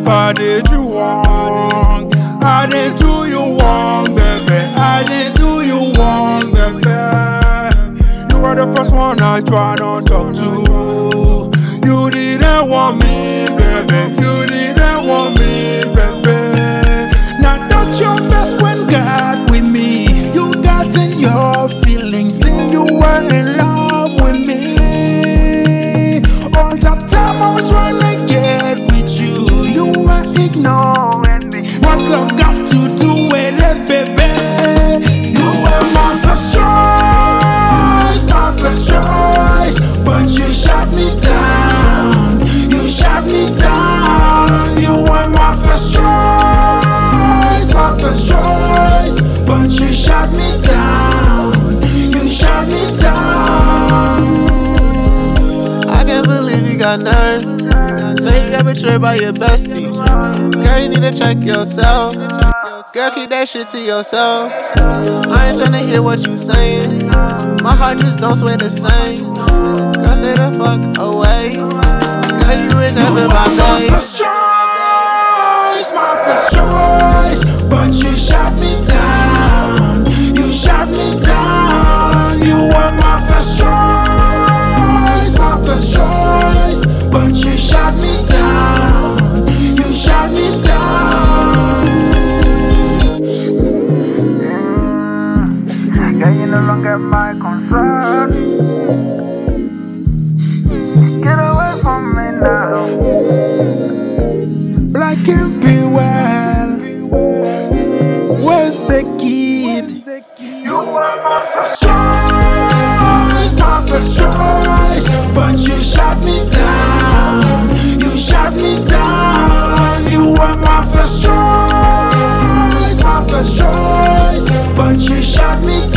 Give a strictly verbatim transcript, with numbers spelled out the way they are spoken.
life, I did you wrong. I didn't do you wrong, baby. I didn't do you wrong, baby. You were the first one I tried to talk to. You didn't want me, baby. You didn't want me, baby. Now that's your best friend got with me. You got in your feelings and you were in love with me. All that time I was trying to get with you, you were ignoring me. What's love got to do with it, baby? You were my first choice, my first choice, but you shut me down. Me down, you were my first choice, my first choice, but you shut me down, you shut me down. I can't believe you got nerve. Say you got betrayed by your bestie. Girl, you need to check yourself. Girl, keep that shit to yourself. I ain't tryna hear what you saying. My heart just don't sway the same. Girl, stay the fuck away. You were never my babe. You were my first choice, my first choice, but you shut me down, you shut me down. You were my first choice, my first choice, but you shut me down, you shut me down. Yeah, you're no longer my concern. Black and be well. Where's the kid? You were my first choice, my first choice, but you shut me down, you shut me down. You were my first choice, my first choice, but you shut me down.